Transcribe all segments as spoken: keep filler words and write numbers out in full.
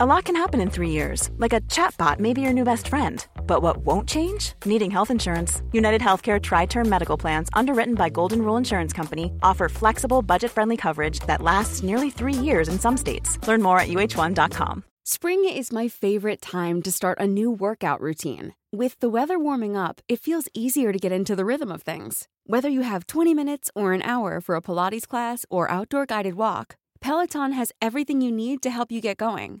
A lot can happen in three years, like a chatbot may be your new best friend. But what won't change? Needing health insurance. UnitedHealthcare Tri-Term Medical Plans, underwritten by Golden Rule Insurance Company, offer flexible, budget-friendly coverage that lasts nearly three years in some states. Learn more at U H one dot com. Spring is my favorite time to start a new workout routine. With the weather warming up, it feels easier to get into the rhythm of things. Whether you have twenty minutes or an hour for a Pilates class or outdoor guided walk, Peloton has everything you need to help you get going.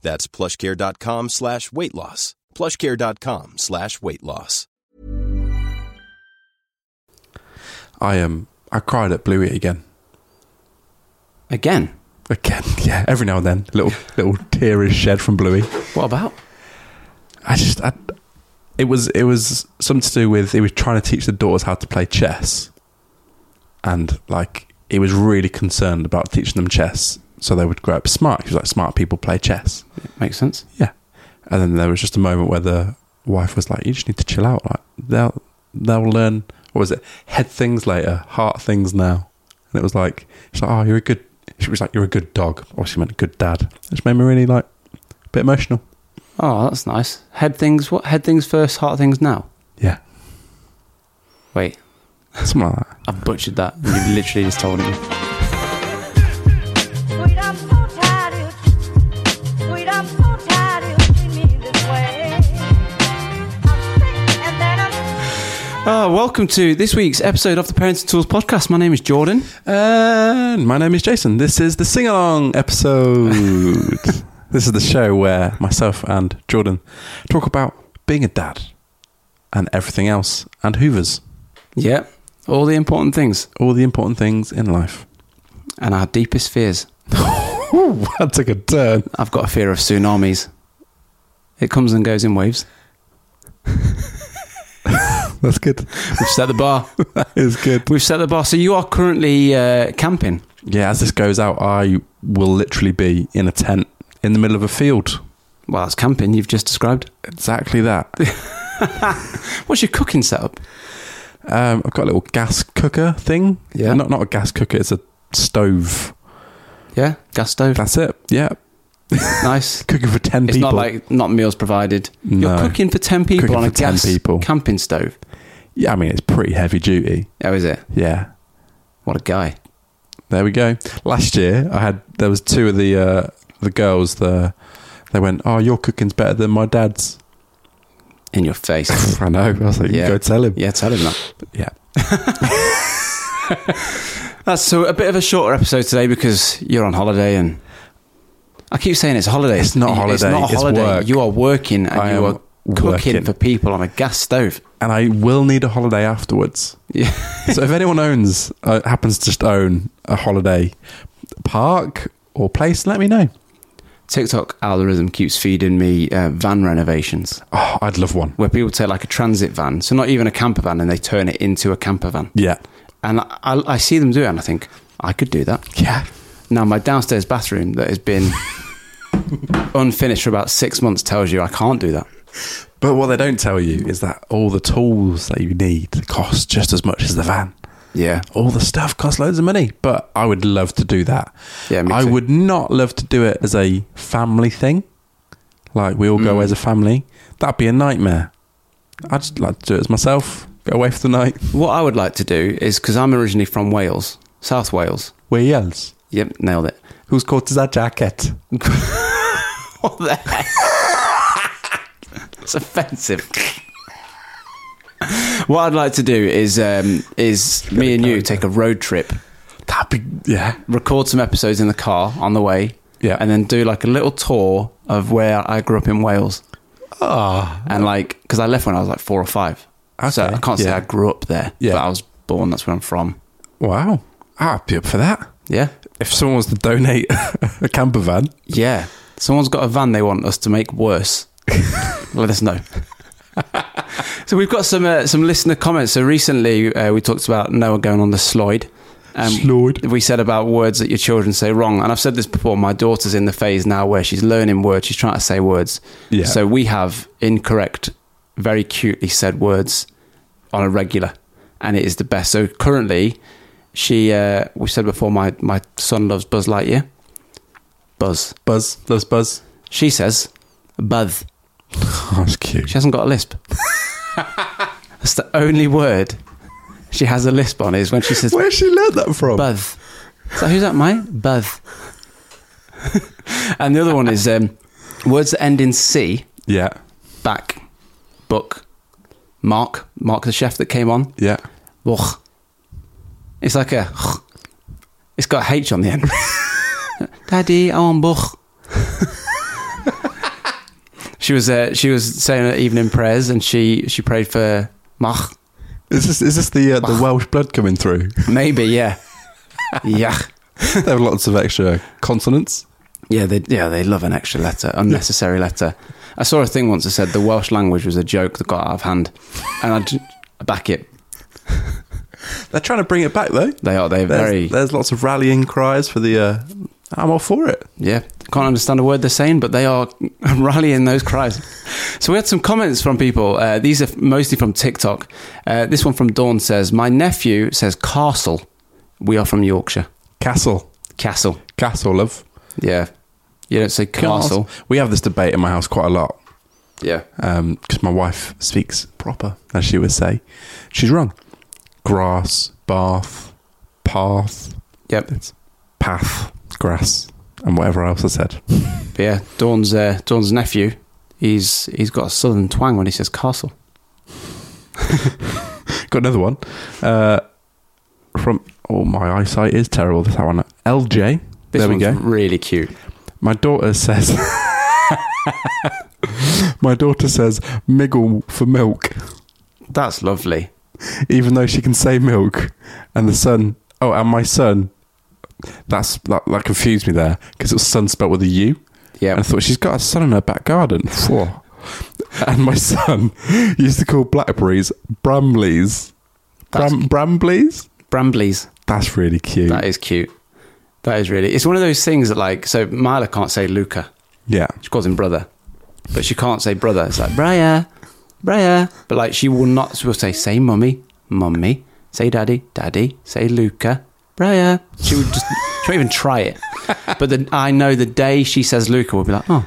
That's plushcare.com slash weight loss. plushcare.com slash weight loss. I um, I cried at Bluey again. Again? Again, yeah. Every now and then, a little, little tear is shed from Bluey. What about? I just... I, It was it was something to do with he was trying to teach the daughters how to play chess, and like he was really concerned about teaching them chess so they would grow up smart. He was like, smart people play chess. Makes sense. Yeah, and then there was just a moment where the wife was like, "You just need to chill out. Like they'll they'll learn. What was it? Head things later, heart things now." And it was like, she's like, "Oh, you're a good." She was like, "You're a good dog." Obviously meant a good dad. Which made me really like a bit emotional. Oh, that's nice. Head things, what? Head things first, heart things now? Yeah. Wait. Something like that. I butchered that. You literally just told me. Oh, welcome to this week's episode of the Parents and Tools podcast. My name is Jordan. And my name is Jason. This is the sing-along episode. This is the show where myself and Jordan talk about being a dad and everything else and hoovers. Yeah, all the important things. All the important things in life. And our deepest fears. That took a turn. I've got a fear of tsunamis. It comes and goes in waves. That's good. We've set the bar. That is good. We've set the bar. So you are currently uh, camping. Yeah, as this goes out, I will literally be in a tent in the middle of a field. Well, that's camping you've just described. Exactly that. What's your cooking setup? Um, I've got a little gas cooker thing. Yeah. Not not a gas cooker, it's a stove. Yeah, gas stove. That's it, yeah. Nice. Cooking for ten it's people. It's not like, not meals provided. No. You're cooking for ten people cooking on a gas people. Camping stove. Yeah, I mean, it's pretty heavy duty. Oh, is it? Yeah. What a guy. There we go. Last year, I had, there was two of the... Uh, The girls, the, they went, "Oh, your cooking's better than my dad's." In your face. I know. I was like, yeah. Go tell him. Yeah, tell him that. Yeah. That's so a bit of a shorter episode today because you're on holiday and I keep saying it's a holiday. It's not a holiday. It's not a holiday. Work. You are working and I you are cooking working. for people on a gas stove. And I will need a holiday afterwards. Yeah. So if anyone owns, uh, happens to just own a holiday park or place, let me know. TikTok algorithm keeps feeding me uh, van renovations. Oh, I'd love one. Where people take like a transit van, so not even a camper van, and they turn it into a camper van. Yeah. And I, I, I see them do it and I think, I could do that. Yeah. Now, my downstairs bathroom that has been unfinished for about six months tells you I can't do that. But what they don't tell you is that all the tools that you need cost just as much as the van. Yeah. All the stuff costs loads of money, but I would love to do that. Yeah, I too. would not love to do it as a family thing. Like, we all mm. go as a family. That'd be a nightmare. I'd just like to do it as myself. Go away for the night. What I would like to do is, because I'm originally from Wales, South Wales. Wales? Yep, nailed it. Whose coat is that jacket? What the heck? It's offensive. What I'd like to do is um, is me and you take a road trip. That'd be, yeah. Record some episodes in the car on the way. Yeah. And then do like a little tour of where I grew up in Wales. Oh. And like, because I left when I was like four or five. Okay. So I can't yeah. say I grew up there. Yeah. But I was born, that's where I'm from. Wow. I'd be up for that. Yeah. If someone was to donate a camper van. Yeah. Someone's got a van they want us to make worse. Let us know. So we've got some uh, some listener comments. So recently uh, we talked about Noah going on the slide. Um, slide. We said about words that your children say wrong. And I've said this before, my daughter's in the phase now where she's learning words. She's trying to say words. Yeah. So we have incorrect, very cutely said words on a regular. And it is the best. So currently, she uh, we said before, my, my son loves Buzz Lightyear. Buzz. Buzz. Loves Buzz. She says, Buzz. Oh, that's cute. She hasn't got a lisp. That's the only word she has a lisp on is when she says... Where's she learned that from? Buzz. So who's that, mate? Buzz. And the other one is um, words that end in C. Yeah. Back. Book. Mark. Mark the chef that came on. Yeah. Ugh. It's like a... It's got a H on the end. Daddy, I want book. She was uh, she was saying her evening prayers, and she, she prayed for Mach. Is this is this the uh, the Welsh blood coming through? Maybe, yeah, yeah. They have lots of extra consonants. Yeah, they yeah they love an extra letter, unnecessary yeah. letter. I saw a thing once that said the Welsh language was a joke that got out of hand, and I back it. They're trying to bring it back though. They are. They very. There's lots of rallying cries for the. Uh, I'm all for it. Yeah. Can't understand a word they're saying, but they are rallying those cries. So we had some comments from people. Uh, these are mostly from TikTok. Uh, this one from Dawn says, my nephew says castle. We are from Yorkshire. Castle. Castle. Castle, love. Yeah. You don't say castle. castle. We have this debate in my house quite a lot. Yeah. Um, because my wife speaks proper, as she would say. She's wrong. Grass, bath, path. Yep. It's path. Grass and whatever else I said. But yeah, Dawn's uh, Dawn's nephew. He's he's got a southern twang when he says castle. Got another one uh, from. Oh, my eyesight is terrible. This one, L J. This there we one's go. Really cute. My daughter says. My daughter says miggle for milk. That's lovely. Even though she can say milk, and the son. Oh, and my son. That's that, that confused me there because it was sun spelt with a U. Yeah, and I thought she's got a sun in her back garden. And my son used to call blackberries bramblies. Bram, bramblies, bramblies. That's really cute. That is cute. That is really. It's one of those things that like. So Mila can't say Luca. Yeah, she calls him brother, but she can't say brother. It's like Briar, Briar. But like she will not. She will say say mummy, mummy. Say daddy, daddy. Say Luca. Raya. She would just, she won't even try it. But the, I know the day she says Luca, we'll be like, oh.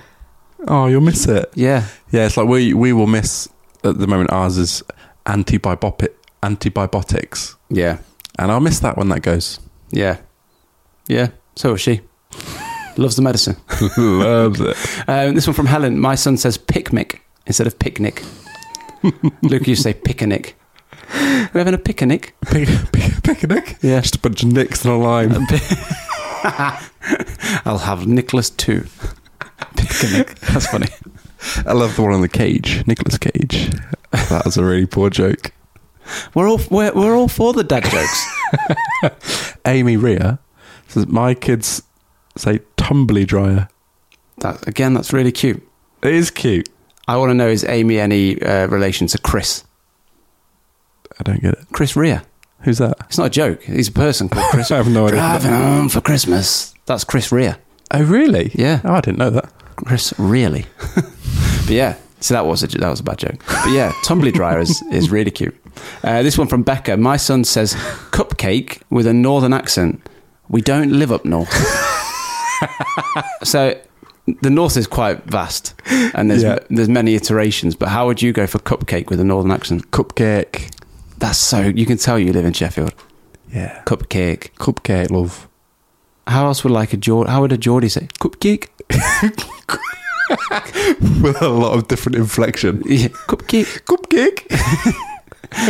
Oh, you'll miss it. Yeah. Yeah, it's like we we will miss, at the moment, ours is antibiotic, antibiotics. Yeah. And I'll miss that when that goes. Yeah. Yeah, so will she. Loves the medicine. Loves it. Um, this one from Helen. My son says picnic instead of picnic. Luca, you say picnic. We're having a picnic. Pick, pick, picnic? Yeah. Just a bunch of nicks and a lime. I'll have Nicholas too. Picnic. That's funny. I love the one on the cage. Nicholas Cage. That was a really poor joke. We're all we're, we're all for the dad jokes. Amy Rhea says, my kids say tumbly dryer. That, again, that's really cute. It is cute. I want to know, is Amy any uh, relation to Chris? I don't get it. Chris Rea. Who's that? It's not a joke. He's a person called Chris. I have no idea. Driving home for Christmas. That's Chris Rea. Oh, really? Yeah. Oh, I didn't know that. Chris, really? But yeah, so that was a, that was a bad joke. But yeah, tumbly dryer is, is really cute. Uh, this one from Becca. My son says cupcake with a northern accent. We don't live up north. So the north is quite vast, and there's yeah. there's many iterations. But how would you go for cupcake with a northern accent? Cupcake. That's so... You can tell you live in Sheffield. Yeah. Cupcake. Cupcake, love. How else would like a Geordie... How would a Geordie say? Cupcake? With a lot of different inflection. Yeah. Cupcake. Cupcake.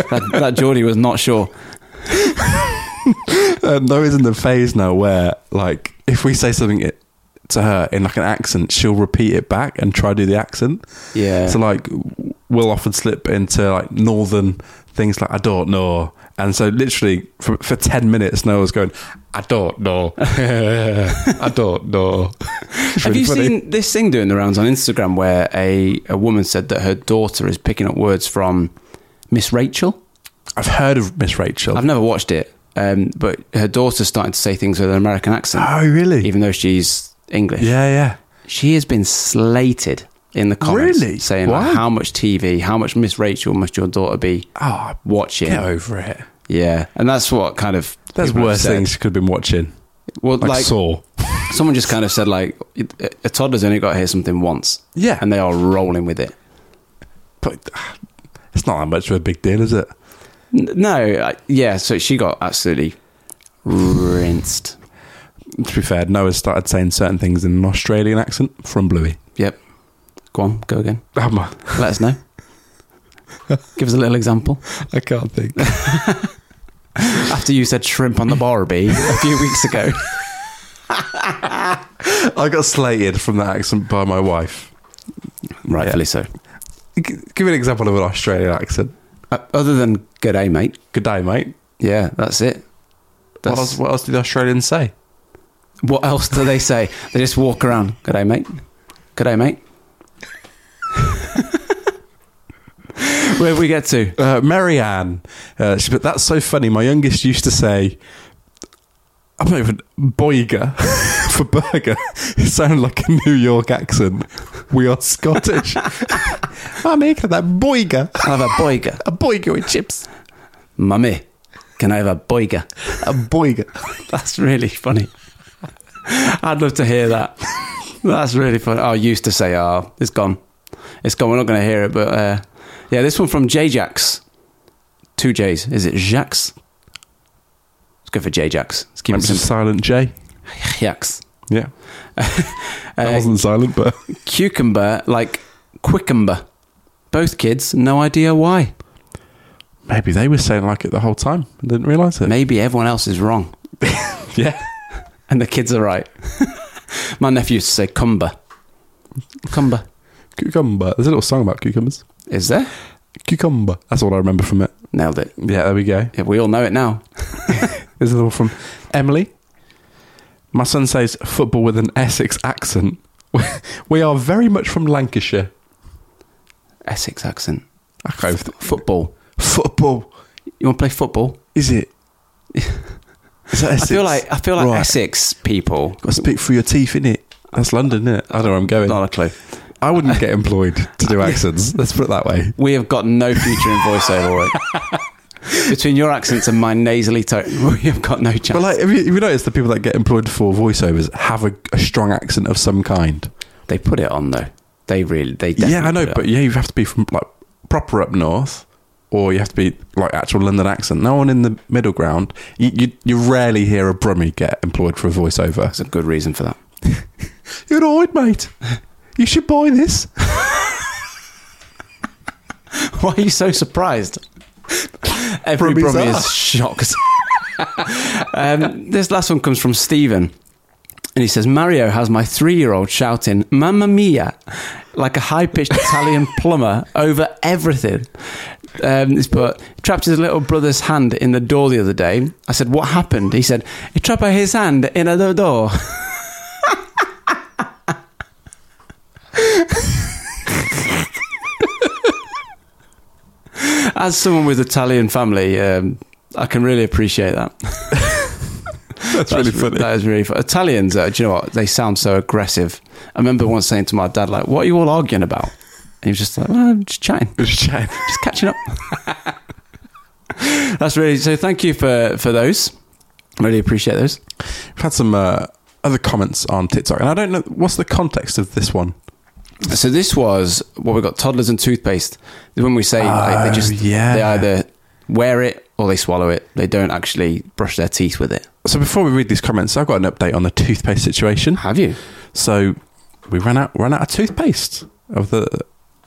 that, that Geordie was not sure. um, Though is in the phase now where, like, if we say something it, to her in, like, an accent, she'll repeat it back and try to do the accent. Yeah. So, like, we'll often slip into, like, northern... things like I don't know, And so literally for, for ten minutes, Noah was going, I don't know. I don't know. Have really you funny. Seen this thing doing the rounds on Instagram where a, a woman said that her daughter is picking up words from Miss Rachel? I've heard of Miss Rachel. I've never watched it. Um, but her daughter's starting to say things with an American accent. Oh, really? Even though she's English. Yeah, yeah. She has been slated in the comments. Really? Saying, like, how much T V, how much Miss Rachel must your daughter be oh, watching? Get over it. Yeah. And that's what kind of... There's worse things she could have been watching. Well, like, like Saw. Someone just kind of said, like, a toddler's only got to hear something once. Yeah. And they are rolling with it. But it's not that much of a big deal, is it? No, yeah, so she got absolutely rinsed. To be fair, Noah started saying certain things in an Australian accent from Bluey. Yep. Go on, go again. Um, Let us know. Give us a little example. I can't think. After you said shrimp on the Barbie a few weeks ago. I got slated from that accent by my wife. Rightfully yeah. so. G- give me an example of an Australian accent. Other than good day, mate. Good day, mate. Yeah, that's it. That's... What else, what else do the Australians say? What else do they say? They just walk around. Good day, mate. Good day, mate. Where we get to? Uh, Marianne. Uh, she, but that's so funny. My youngest used to say, I'm not even boiger for burger. It sounded like a New York accent. We are Scottish. Mummy, can I have that boiger? I'll have a boiger. A boiger with chips. Mummy, can I have a boiger? A boiger. That's really funny. I'd love to hear that. That's really funny. I used to say, oh, it's gone. It's gone. We're not going to hear it. But uh, yeah, this one from J-Jax. Two J's. Is it Jax? Let's go for J-Jax. Let's keep it simple. Silent J. Jax. Yeah. That uh, wasn't silent, but... Cucumber, like Quickumber. Both kids, no idea why. Maybe they were saying like it the whole time and didn't realise it. Maybe everyone else is wrong. Yeah. And the kids are right. My nephew used to say cumber. Cumber. Cucumber. There's a little song about cucumbers. Is there? Cucumber. That's all I remember from it. Nailed it. Yeah, there we go. Yeah, we all know it now. There's a little from Emily. My son says football with an Essex accent. We are very much from Lancashire. Essex accent. I can't F- football. Football. You want to play football? Is it? Is that Essex? I feel like I feel like right. Essex people. Got to speak through your teeth, innit? That's London, innit? I don't know where I'm going. Not a clue. I wouldn't get employed to do accents. Let's put it that way. We have got no future in voiceover. Right? Between your accents and my nasally tone, we have got no chance. But like, have you, have you noticed the people that get employed for voiceovers have a, a strong accent of some kind? They put it on though. They really, they definitely yeah, I know, but yeah, you have to be from like proper up north, or you have to be like actual London accent. No one in the middle ground. You you, you rarely hear a Brummie get employed for a voiceover. That's a good reason for that. You're all right, mate. You should buy this. Why are you so surprised? Every Brummie's Brummie is shocked. um, this last one comes from Stephen. And he says, Mario has my three-year-old shouting, Mamma Mia, like a high-pitched Italian plumber over everything. Um, he's put, trapped his little brother's hand in the door the other day. I said, what happened? He said, he trapped his hand in the door. As someone with Italian family, um, I can really appreciate that. That's, That's really funny. That is really funny. Italians, uh, do you know what? They sound so aggressive. I remember once saying to my dad, like, what are you all arguing about? And he was just like, well, I'm just chatting. Just chatting. Just catching up. That's really... So thank you for, for those. I really appreciate those. We've had some uh, other comments on TikTok. And I don't know... What's the context of this one? So this was... What we got, toddlers and toothpaste. When we say... Oh, like, they just yeah. They either wear it or they swallow it. They don't actually brush their teeth with it. So before we read these comments, I've got an update on the toothpaste situation. Have you? So we ran out ran out of toothpaste, of the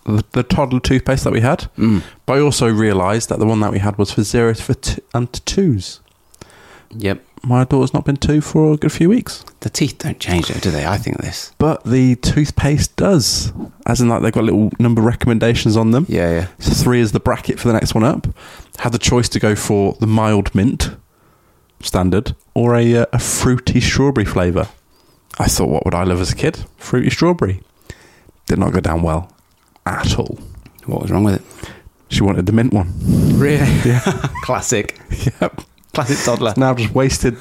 the, the toddler toothpaste that we had. Mm. But I also realised that the one that we had was for zeros for t- and twos. Yep. My daughter's not been two for a good few weeks. The teeth don't change though, do they? I think this. But the toothpaste does. As in like they've got little number recommendations on them. Yeah, yeah. So three is the bracket for the next one up. had the choice to go for the mild mint standard or a, uh, a fruity strawberry flavour. I thought, what would I love as a kid? Fruity strawberry. Did not go down well at all. What was wrong with it? She wanted the mint one. Really? Yeah. Classic. Yep. Classic toddler. Now just wasted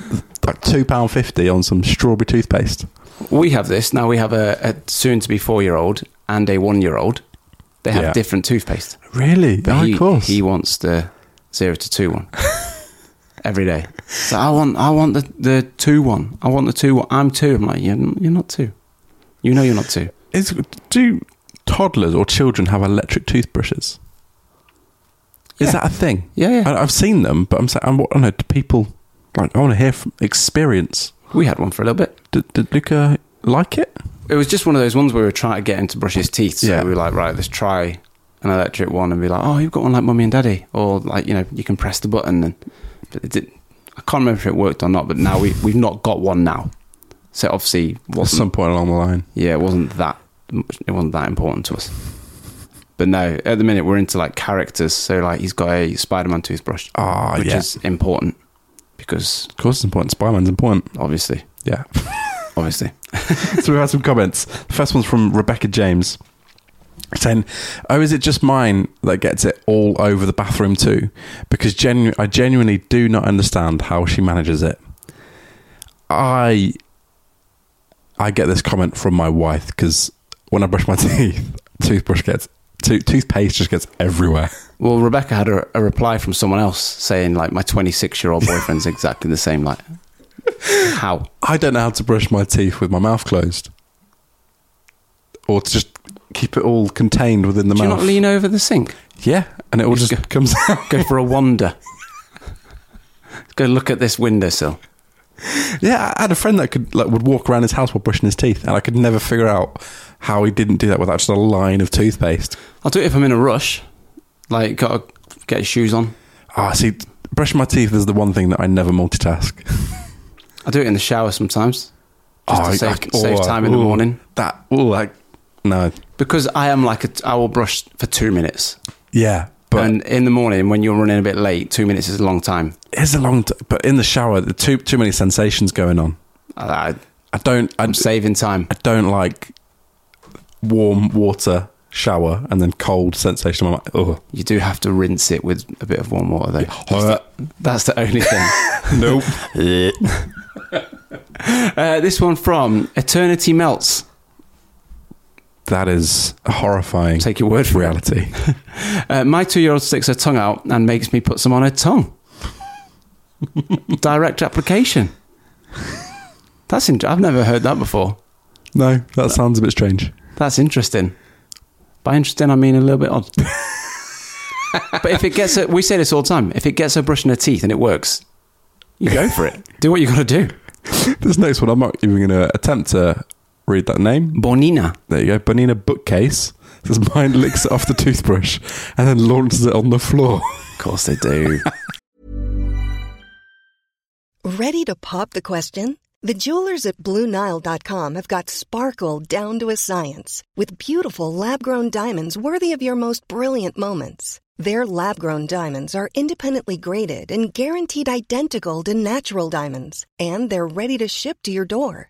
like two pounds fifty on some strawberry toothpaste. We have this. Now we have a, a soon-to-be four-year-old and a one-year-old. They have yeah. different toothpaste. Really? Oh, he, of course. He wants the zero to two one every day. So I want, I want the, the two one. I want the two one. I'm two. I'm like, you're, you're not two. You know, you're not two. Is, do toddlers or children have electric toothbrushes? Is yeah. that a thing? Yeah, yeah. I, I've seen them, but I'm saying, I'm, I know, do people like? I want to hear from experience. We had one for a little bit. Did, did Luca like it? It was just one of those ones where we were trying to get him to brush his teeth. So yeah. we were like, right, let's try an electric one and be like, oh, you've got one like Mummy and Daddy. Or like, you know, you can press the button. And but it did, I can't remember if it worked or not, but now we, we've not got one now. So obviously wasn't... At some point along the line. Yeah, it wasn't that, it wasn't that important to us. But no, at the minute we're into like characters. So like he's got a Spider-Man toothbrush, oh, which yeah. is important. Because of course it's important. Spider-Man's important. Obviously. Yeah. Obviously. So we've had some comments. The first one's from Rebecca James saying, oh, is it just mine that gets it all over the bathroom too? Because genu- I genuinely do not understand how she manages it. I I get this comment from my wife because when I brush my teeth, toothbrush gets To- toothpaste just gets everywhere. Well, Rebecca had a, a reply from someone else saying, like, my twenty-six-year-old boyfriend's exactly the same. Like, how? I don't know how to brush my teeth with my mouth closed. Or to just keep it all contained within the Do mouth. Do you not lean over the sink? Yeah, and it all just, just go, comes out. Go for a wander. Go look at this windowsill. Yeah, I had a friend that could like would walk around his house while brushing his teeth, and I could never figure out how he didn't do that without just a line of toothpaste. I'll do it if I'm in a rush, like gotta get his shoes on. Ah, oh, see, brushing my teeth is the one thing that I never multitask. I do it in the shower sometimes, just oh, to save, I, oh, save time in oh, the morning. That, oh, like no, because I am like a, I will brush for two minutes. Yeah. But and in the morning, when you're running a bit late, two minutes is a long time. It is a long time. But in the shower, the too too many sensations going on. I, I don't... I, I'm saving time. I don't like warm water, shower, and then cold sensation. I'm like, oh. You do have to rinse it with a bit of warm water, though. Yeah. That's, the, that's the only thing. Nope. uh, this one from Eternity Melts. That is horrifying. Take your word for reality. uh, my two-year-old sticks her tongue out and makes me put some on her tongue. Direct application. That's in- I've never heard that before. No, that but, sounds a bit strange. That's interesting. By interesting, I mean a little bit odd. But if it gets her, we say this all the time. If it gets her brushing her teeth and it works, you go for it. Do what you got to do. This next one, I'm not even going to attempt to read that name. Bonina. There you go. Bonina Bookcase. Says mine licks it off the toothbrush and then launches it on the floor. Of course they do. Ready to pop the question? The jewelers at Blue Nile dot com have got sparkle down to a science with beautiful lab-grown diamonds worthy of your most brilliant moments. Their lab-grown diamonds are independently graded and guaranteed identical to natural diamonds, and they're ready to ship to your door.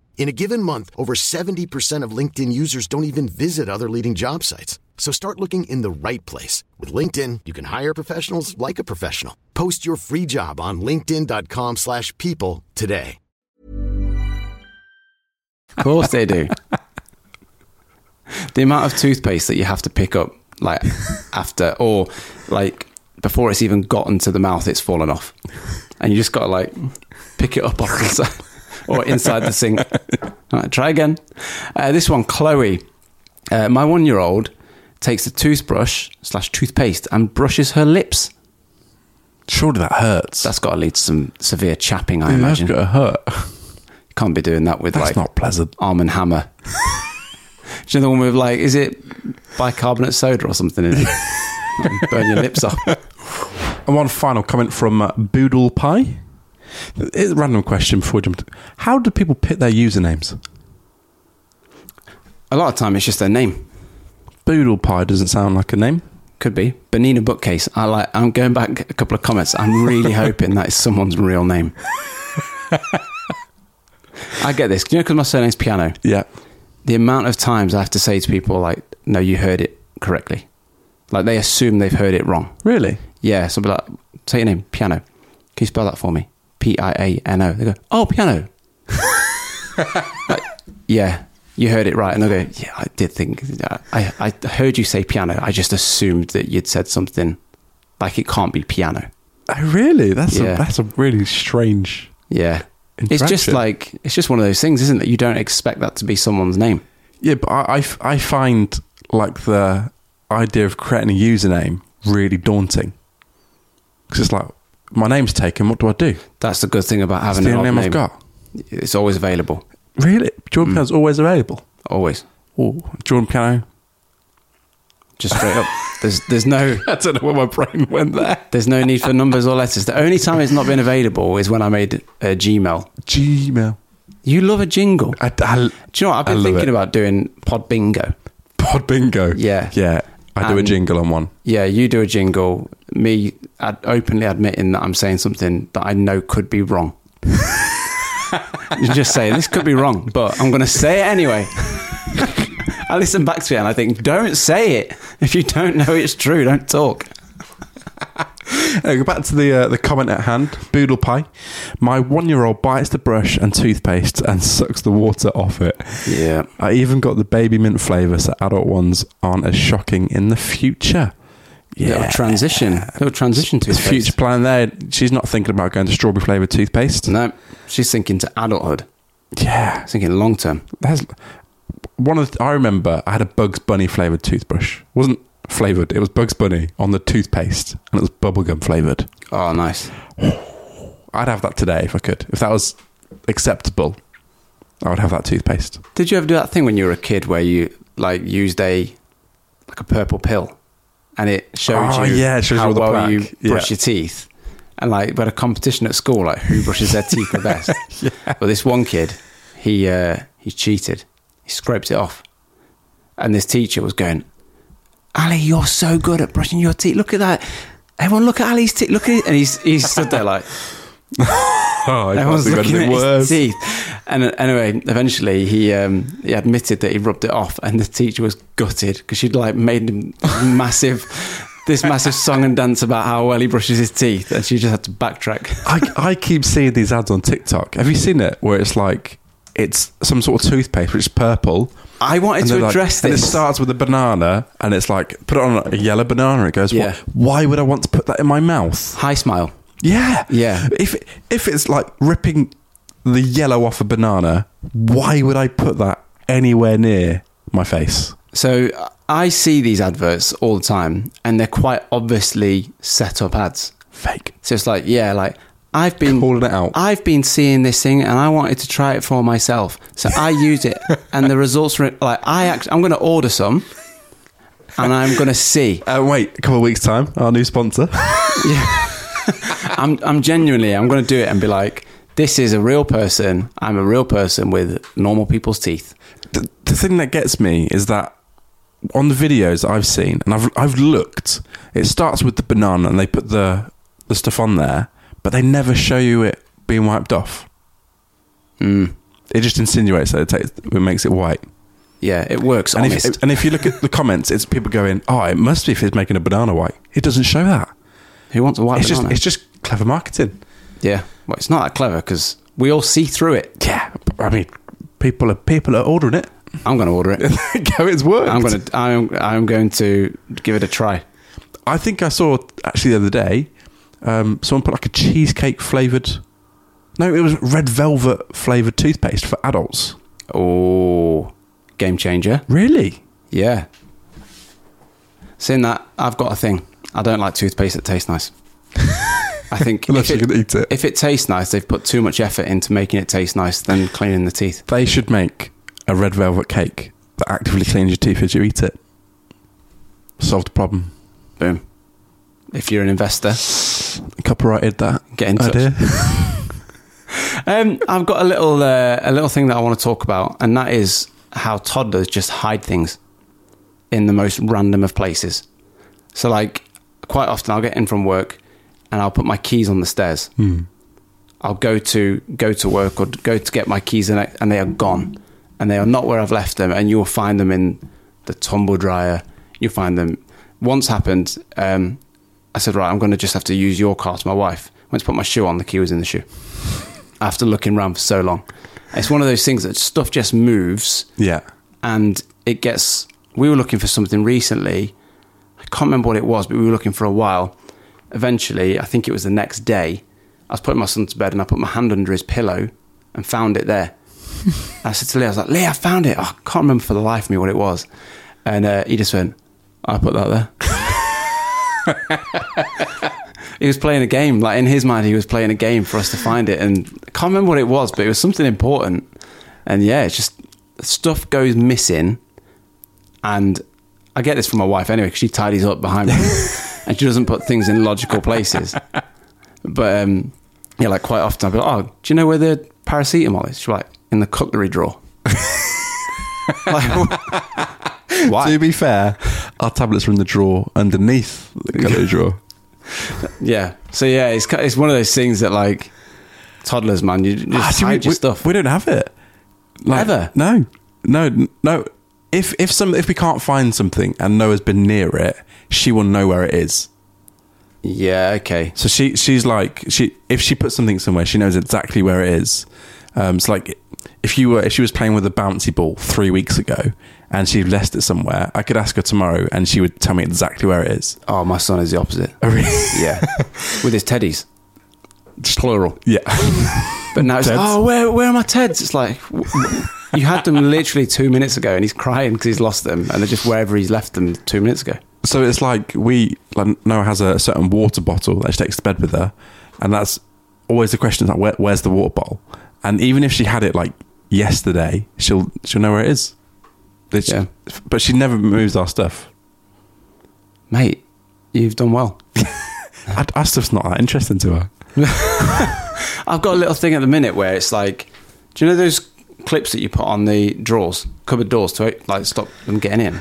In a given month, over seventy percent of LinkedIn users don't even visit other leading job sites. So start looking in the right place. With LinkedIn, you can hire professionals like a professional. Post your free job on linkedin dot com slash people today. Of course they do. The amount of toothpaste that you have to pick up like after or like before it's even gotten to the mouth, it's fallen off. And you just got to like pick it up off the side. Or inside the sink. All right, try again. Uh, this one, Chloe. Uh, my one-year-old takes a toothbrush slash toothpaste and brushes her lips. Surely that hurts. That's got to lead to some severe chapping, I yeah, imagine. That's got to hurt. You can't be doing that with that's like... That's not pleasant. Arm and Hammer. Do you know the one with like, is it bicarbonate soda or something in it? Burn your lips off. And one final comment from uh, Boodle Pie. It's a random question before we jump to... How do people pick their usernames? A lot of time it's just their name. Boodle Pie doesn't sound like a name. Could be. Benina Bookcase. I like, I'm going back a couple of comments. I'm really hoping that is someone's real name. I get this. You know, because my surname's Piano. Yeah. The amount of times I have to say to people, like, no, you heard it correctly. Like, they assume they've heard it wrong. Really? Yeah. So I'll be like, say your name, Piano. Can you spell that for me? P I A N O. They go, oh, Piano. Like, yeah. You heard it right. And I go, yeah, I did think, I, I heard you say piano. I just assumed that you'd said something like it can't be piano. Oh, really? That's, yeah. a, that's a really strange yeah. interaction. It's just like, it's just one of those things, isn't it? You don't expect that to be someone's name. Yeah, but I, I, I find like the idea of creating a username really daunting. Because it's like, my name's taken, what do I do? That's the good thing about having an odd name. I've got. It's always available. Really? Jordan mm. Piano's always available? Always. Oh, Jordan Piano? Just straight up. There's there's no... I don't know where my brain went there. There's no need for numbers or letters. The only time it's not been available is when I made a Gmail. Gmail. You love a jingle. I, I, do you know what? I've been thinking it. about doing Pod Bingo. Pod Bingo? Yeah. Yeah. I and do a jingle on one. Yeah, you do a jingle. Me ad- openly admitting that I'm saying something that I know could be wrong. You just say, this could be wrong, but I'm going to say it anyway. I listen back to it and I think, don't say it. If you don't know it's true, don't talk. Anyway, go back to the uh, the comment at hand. Boodle Pie. My one-year-old bites the brush and toothpaste and sucks the water off it. Yeah. I even got the baby mint flavour, so adult ones aren't as shocking in the future. Yeah. Little transition. Little transition toothpaste. The future plan there. She's not thinking about going to strawberry flavoured toothpaste. No. She's thinking to adulthood. Yeah. She's thinking long term. That's one of the, I remember I had a Bugs Bunny flavoured toothbrush. It wasn't flavoured. It was Bugs Bunny on the toothpaste and it was bubblegum flavoured. Oh, nice. I'd have that today if I could. If that was acceptable, I would have that toothpaste. Did you ever do that thing when you were a kid where you like used a like a purple pill? And it showed oh, you yeah, it shows how you well plaque. you brush yeah. your teeth. And like, we had a competition at school, like who brushes their teeth the best. yeah. But this one kid, he uh, he cheated. He scraped it off. And this teacher was going, Ali, you're so good at brushing your teeth. Look at that. Everyone look at Ali's teeth. Look at it. And he's, he stood there like, oh, everyone's looking at worse. his teeth. And uh, anyway, eventually he um, he admitted that he rubbed it off, and the teacher was gutted because she'd like made him massive, this massive song and dance about how well he brushes his teeth, and she just had to backtrack. I I keep seeing these ads on TikTok. Have you seen it where it's like it's some sort of toothpaste which is purple? I wanted to address like, this. And it starts with a banana, and it's like put it on a yellow banana. It goes, yeah. Why would I want to put that in my mouth? Hi, smile. Yeah. Yeah. If if it's like ripping the yellow off a banana, why would I put that anywhere near my face? So I see these adverts all the time and they're quite obviously set up ads. Fake. So it's like, yeah, like I've been calling it out. I've been seeing this thing and I wanted to try it for myself. So I used it and the results were like I actually I'm gonna order some. And I'm gonna see. Uh, wait, a couple of weeks time, our new sponsor. yeah. I'm I'm genuinely I'm going to do it and be like, this is a real person. I'm a real person with normal people's teeth. The, the thing that gets me is that on the videos I've seen and I've I've looked, it starts with the banana and they put the the stuff on there, but they never show you it being wiped off. Mm. It just insinuates that it takes it makes it white. Yeah, it works. And honest. If, and if you look at the comments, it's people going, oh, it must be if it's making a banana white. It doesn't show that. Who wants a white it's banana? Just, it's just clever marketing. Yeah. Well, it's not that clever because we all see through it. Yeah. I mean, people are people are ordering it. I'm going to order it. It's worked. I'm going to I'm, I'm going to give it a try. I think I saw actually the other day um, someone put like a cheesecake flavoured... No, it was red velvet flavoured toothpaste for adults. Oh, game changer. Really? Yeah. Seeing that, I've got a thing. I don't like toothpaste that tastes nice. I think unless you can eat it. If it tastes nice, they've put too much effort into making it taste nice than cleaning the teeth. They should make a red velvet cake that actively cleans your teeth as you eat it. Solved the problem. Boom. If you're an investor, copyrighted that. Get in touch. Idea. um, I've got a little uh, a little thing that I want to talk about, and that is how toddlers just hide things in the most random of places. So, like, quite often I'll get in from work and I'll put my keys on the stairs. Mm. I'll go to go to work or go to get my keys, and, I, and they are gone, and they are not where I've left them. And you'll find them in the tumble dryer. You'll find them. Once happened. Um, I said, right, I'm going to just have to use your car to my wife. Went to put my shoe on, the key was in the shoe. After looking around for so long. It's one of those things that stuff just moves. Yeah. And it gets... We were looking for something recently. I can't remember what it was, but we were looking for a while. Eventually, I think it was the next day, I was putting my son to bed and I put my hand under his pillow and found it there. I said to Lee, I was like, Lee, I found it. Oh, I can't remember for the life of me what it was. And uh, he just went, I put that there. He was playing a game, like in his mind he was playing a game for us to find it, and I can't remember what it was, but it was something important. And yeah, it's just stuff goes missing. And I get this from my wife anyway, because she tidies up behind me and she doesn't put things in logical places. But um yeah, like quite often I'll be like, oh, do you know where the paracetamol is? She's like, in the cutlery drawer. Like, why? To be fair, our tablets are in the drawer underneath the cutlery drawer. Yeah. So yeah, it's it's one of those things that, like, toddlers, man, you just ah, hide we, your we, stuff. We don't have it. Like, ever? No, no, no. If if some if we can't find something and Noah's been near it, she will know where it is. Yeah. Okay. So she she's like she if she puts something somewhere, she knows exactly where it is. Um, it's like if you were if she was playing with a bouncy ball three weeks ago and she left it somewhere, I could ask her tomorrow and she would tell me exactly where it is. Oh, my son is the opposite. Oh, really? Yeah, with his teddies, just plural. Yeah, but now it's like, oh, where where are my teds? It's like you had them literally two minutes ago, and he's crying because he's lost them, and they're just wherever he's left them two minutes ago. So it's like we like Noah has a certain water bottle that she takes to bed with her, and that's always the question: like, where, where's the water bottle? And even if she had it like yesterday, she'll she'll know where it is. She, yeah. But she never moves our stuff. Mate, you've done well. our, our stuff's not that interesting to her. I've got a little thing at the minute where it's like, do you know those clips that you put on the drawers, cupboard doors to like stop them getting in?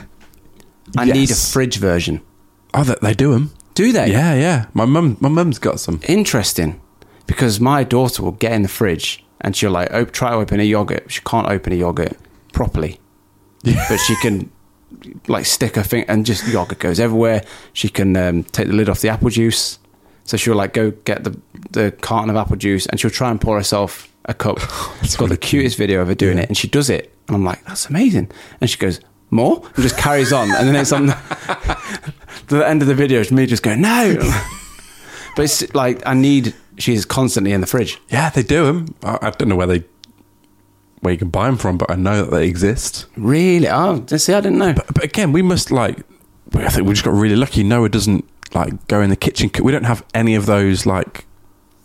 I yes. need a fridge version. Oh, they, they do them. Do they? Yeah, yeah. My mum, my mum's got some. Interesting, because my daughter will get in the fridge. And she'll like, oh, try to open a yogurt. She can't open a yogurt properly. Yeah. But she can like stick her finger and just yogurt goes everywhere. She can um, take the lid off the apple juice. So she'll like go get the, the carton of apple juice and she'll try and pour herself a cup. It's got really the cutest cool. video of her doing yeah. it. And she does it. And I'm like, that's amazing. And she goes, more? And just carries on. And then it's on the, the end of the video. It's me just going, no. But it's like, I need... She's constantly in the fridge. Yeah, they do them. I, I don't know where they, where you can buy them from, but I know that they exist. Really? Oh, see, I didn't know. But, but again, we must like. I think we just got really lucky. Noah doesn't like go in the kitchen. We don't have any of those like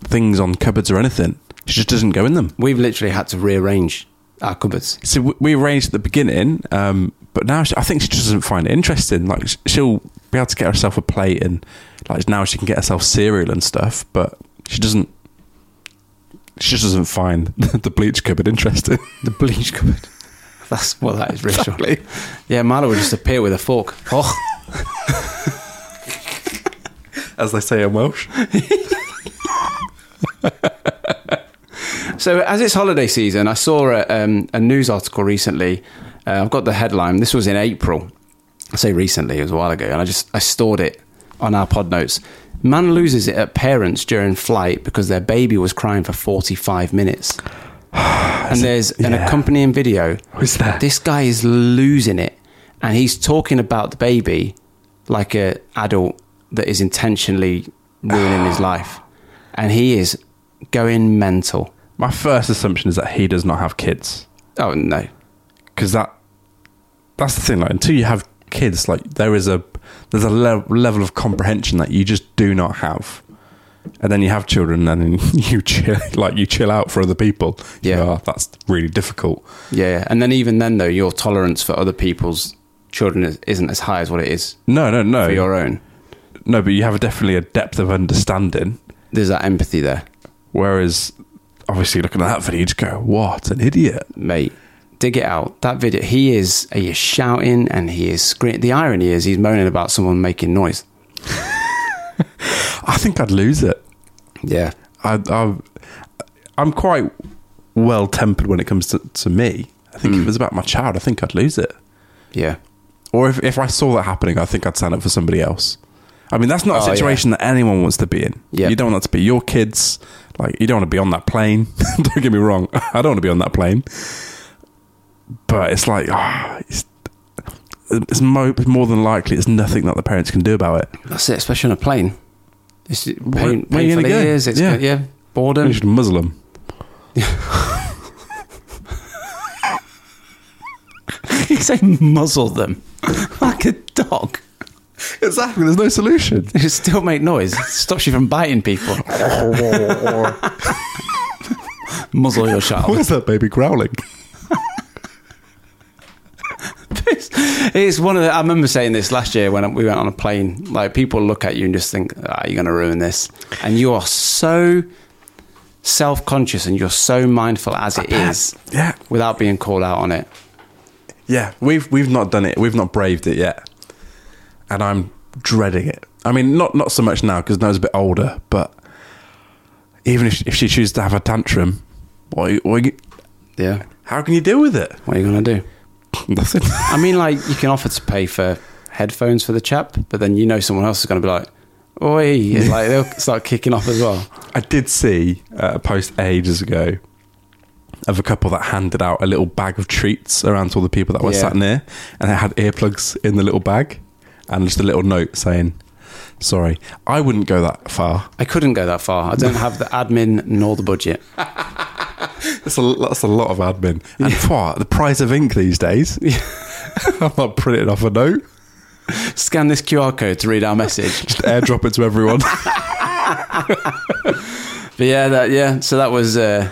things on cupboards or anything. She just doesn't go in them. We've literally had to rearrange our cupboards. So we, we arranged at the beginning, um, but now she, I think she just doesn't find it interesting. Like she'll be able to get herself a plate, and like now she can get herself cereal and stuff, but. She doesn't. She just doesn't find the bleach cupboard interesting. The bleach cupboard. That's what that is, Rachel. Exactly. Yeah, Marla would just appear with a fork. Oh. As they say in Welsh. So, as it's holiday season, I saw a, um, a news article recently. Uh, I've got the headline. This was in April. I say recently; it was a while ago, and I just I stored it on our pod notes. Man loses it at parents during flight because their baby was crying for forty-five minutes. And there's it, yeah. an accompanying video. Who's that? This guy is losing it. And he's talking about the baby like an adult that is intentionally ruining his life. And he is going mental. My first assumption is that he does not have kids. Oh, no. Because that that's the thing. Like, until you have kids, like there is a... There's a le- level of comprehension that you just do not have. and then you have children, and then you chill, like you chill out for other people. Yeah, you know, oh, that's really difficult. Yeah, and then even then though, your tolerance for other people's children isn't as high as what it is. No, no, no. For your own. No, but you have a, definitely a depth of understanding. There's that empathy there. Whereas, obviously, looking at that video, you just go, "What an idiot, mate." Dig it out. That video, he is, he is shouting and he is screaming. The irony is he's moaning about someone making noise. I think I'd lose it. Yeah. I, I, I'm quite well-tempered when it comes to, to me. I think mm. if it was about my child, I think I'd lose it. Yeah. Or if, if I saw that happening, I think I'd stand up for somebody else. I mean, that's not oh, a situation yeah. that anyone wants to be in. Yep. You don't want that to be your kids. Like, you don't want to be on that plane. Don't get me wrong. I don't want to be on that plane. But it's like, oh, it's, it's more, more than likely it's nothing that the parents can do about it. That's it, especially on a plane. It's pain, where, pain where for the go? Ears. It's, yeah. yeah, boredom. You should muzzle them. You say muzzle them like a dog. Exactly. There's no solution. It still make noise. It stops you from biting people. Muzzle your child. What is that baby growling? It's one of the, I remember saying this last year when we went on a plane, like people look at you and just think, ah, you're going to ruin this. And you are so self-conscious and you're so mindful as it is yeah. without being called out on it. Yeah, we've we've not done it. We've not braved it yet. And I'm dreading it. I mean, not, not so much now because Noah's a bit older, but even if, if she chooses to have a tantrum, what are you, what are you, yeah, how can you deal with it? What are you going to do? Nothing. I mean, like, you can offer to pay for headphones for the chap, but then you know someone else is going to be like, oi, like they'll start kicking off as well. I did see a post ages ago of a couple that handed out a little bag of treats around to all the people that were yeah. sat near, and they had earplugs in the little bag and just a little note saying, sorry, I wouldn't go that far. I couldn't go that far. I don't have the admin nor the budget. That's a, that's a lot of admin. And yeah. what, the price of ink these days. Yeah. I'm not printing off a note. Scan this Q R code to read our message. Just airdrop it to everyone. But yeah, that, yeah. So that was uh,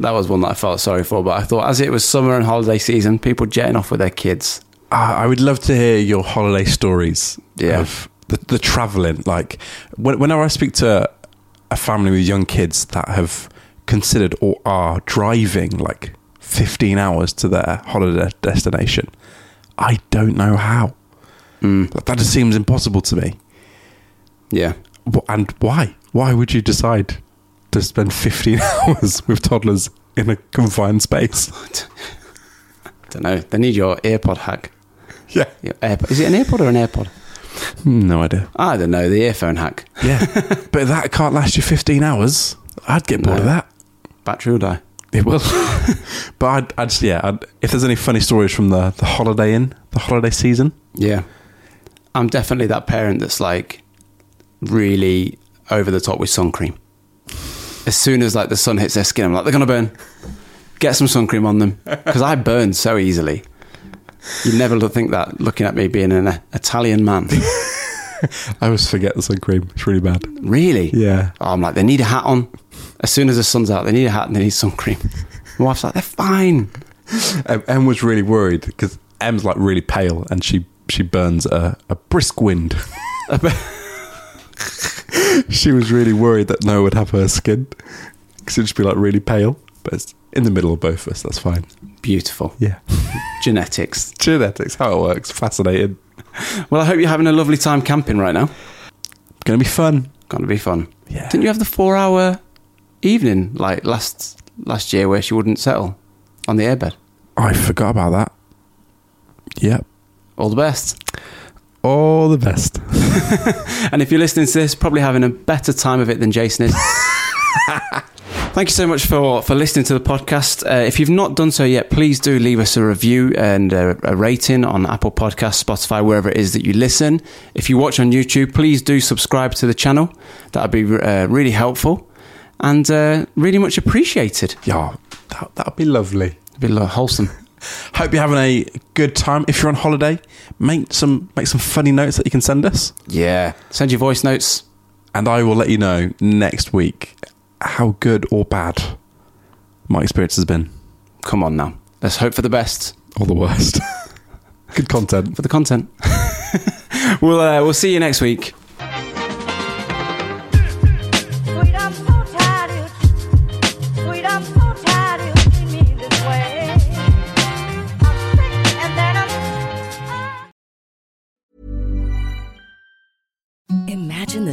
that was one that I felt sorry for. But I thought, as it was summer and holiday season, people jetting off with their kids. Uh, I would love to hear your holiday stories yeah. of the, the travelling. Like, when, whenever I speak to a family with young kids that have considered or are driving like fifteen hours to their holiday destination, I don't know how. Mm. That just seems impossible to me. Yeah. And why? Why would you decide to spend fifteen hours with toddlers in a confined space? I don't know. They need your AirPod hack. Yeah. Your AirPod. Is it an AirPod or an AirPod? No idea. I don't know. The earphone hack. Yeah. But that can't last you fifteen hours. I'd get bored no. of that. Battery will die. It will. But I'd, I'd yeah, I'd, if there's any funny stories from the, the holiday in, the holiday season. Yeah. I'm definitely that parent that's like really over the top with sun cream. As soon as like the sun hits their skin, I'm like, they're going to burn. Get some sun cream on them. Because I burn so easily. You never think that looking at me being an uh, Italian man. I always forget the sun cream. It's really bad. Really? Yeah. Oh, I'm like, they need a hat on. As soon as the sun's out, they need a hat and they need sun cream. My wife's like, they're fine. Um, Em was really worried because Em's like really pale and she, she burns a, a brisk wind. She was really worried that Noah would have her skin because it'd just be like really pale. But it's in the middle of both of us. That's fine. Beautiful. Yeah. Genetics. Genetics. How it works. Fascinating. Well, I hope you're having a lovely time camping right now. Going to be fun. Going to be fun. Yeah. Didn't you have the four-hour evening like last last year where she wouldn't settle on the airbed? I forgot about that. Yep. All the best. All the best. And if you're listening to this, probably having a better time of it than Jason is. Thank you so much for, for listening to the podcast. Uh, if you've not done so yet, please do leave us a review and a, a rating on Apple Podcasts, Spotify, wherever it is that you listen. If you watch on YouTube, please do subscribe to the channel. That would be uh, really helpful and uh, really much appreciated. Yeah, that that would be lovely. It'd be lo- wholesome. Hope you're having a good time. If you're on holiday, make some make some funny notes that you can send us. Yeah, send your voice notes. and I will let you know next week how good or bad my experience has been. Come on now. Let's hope for the best. Or the worst. Good content. For the content. We'll, uh, we'll see you next week. Imagine the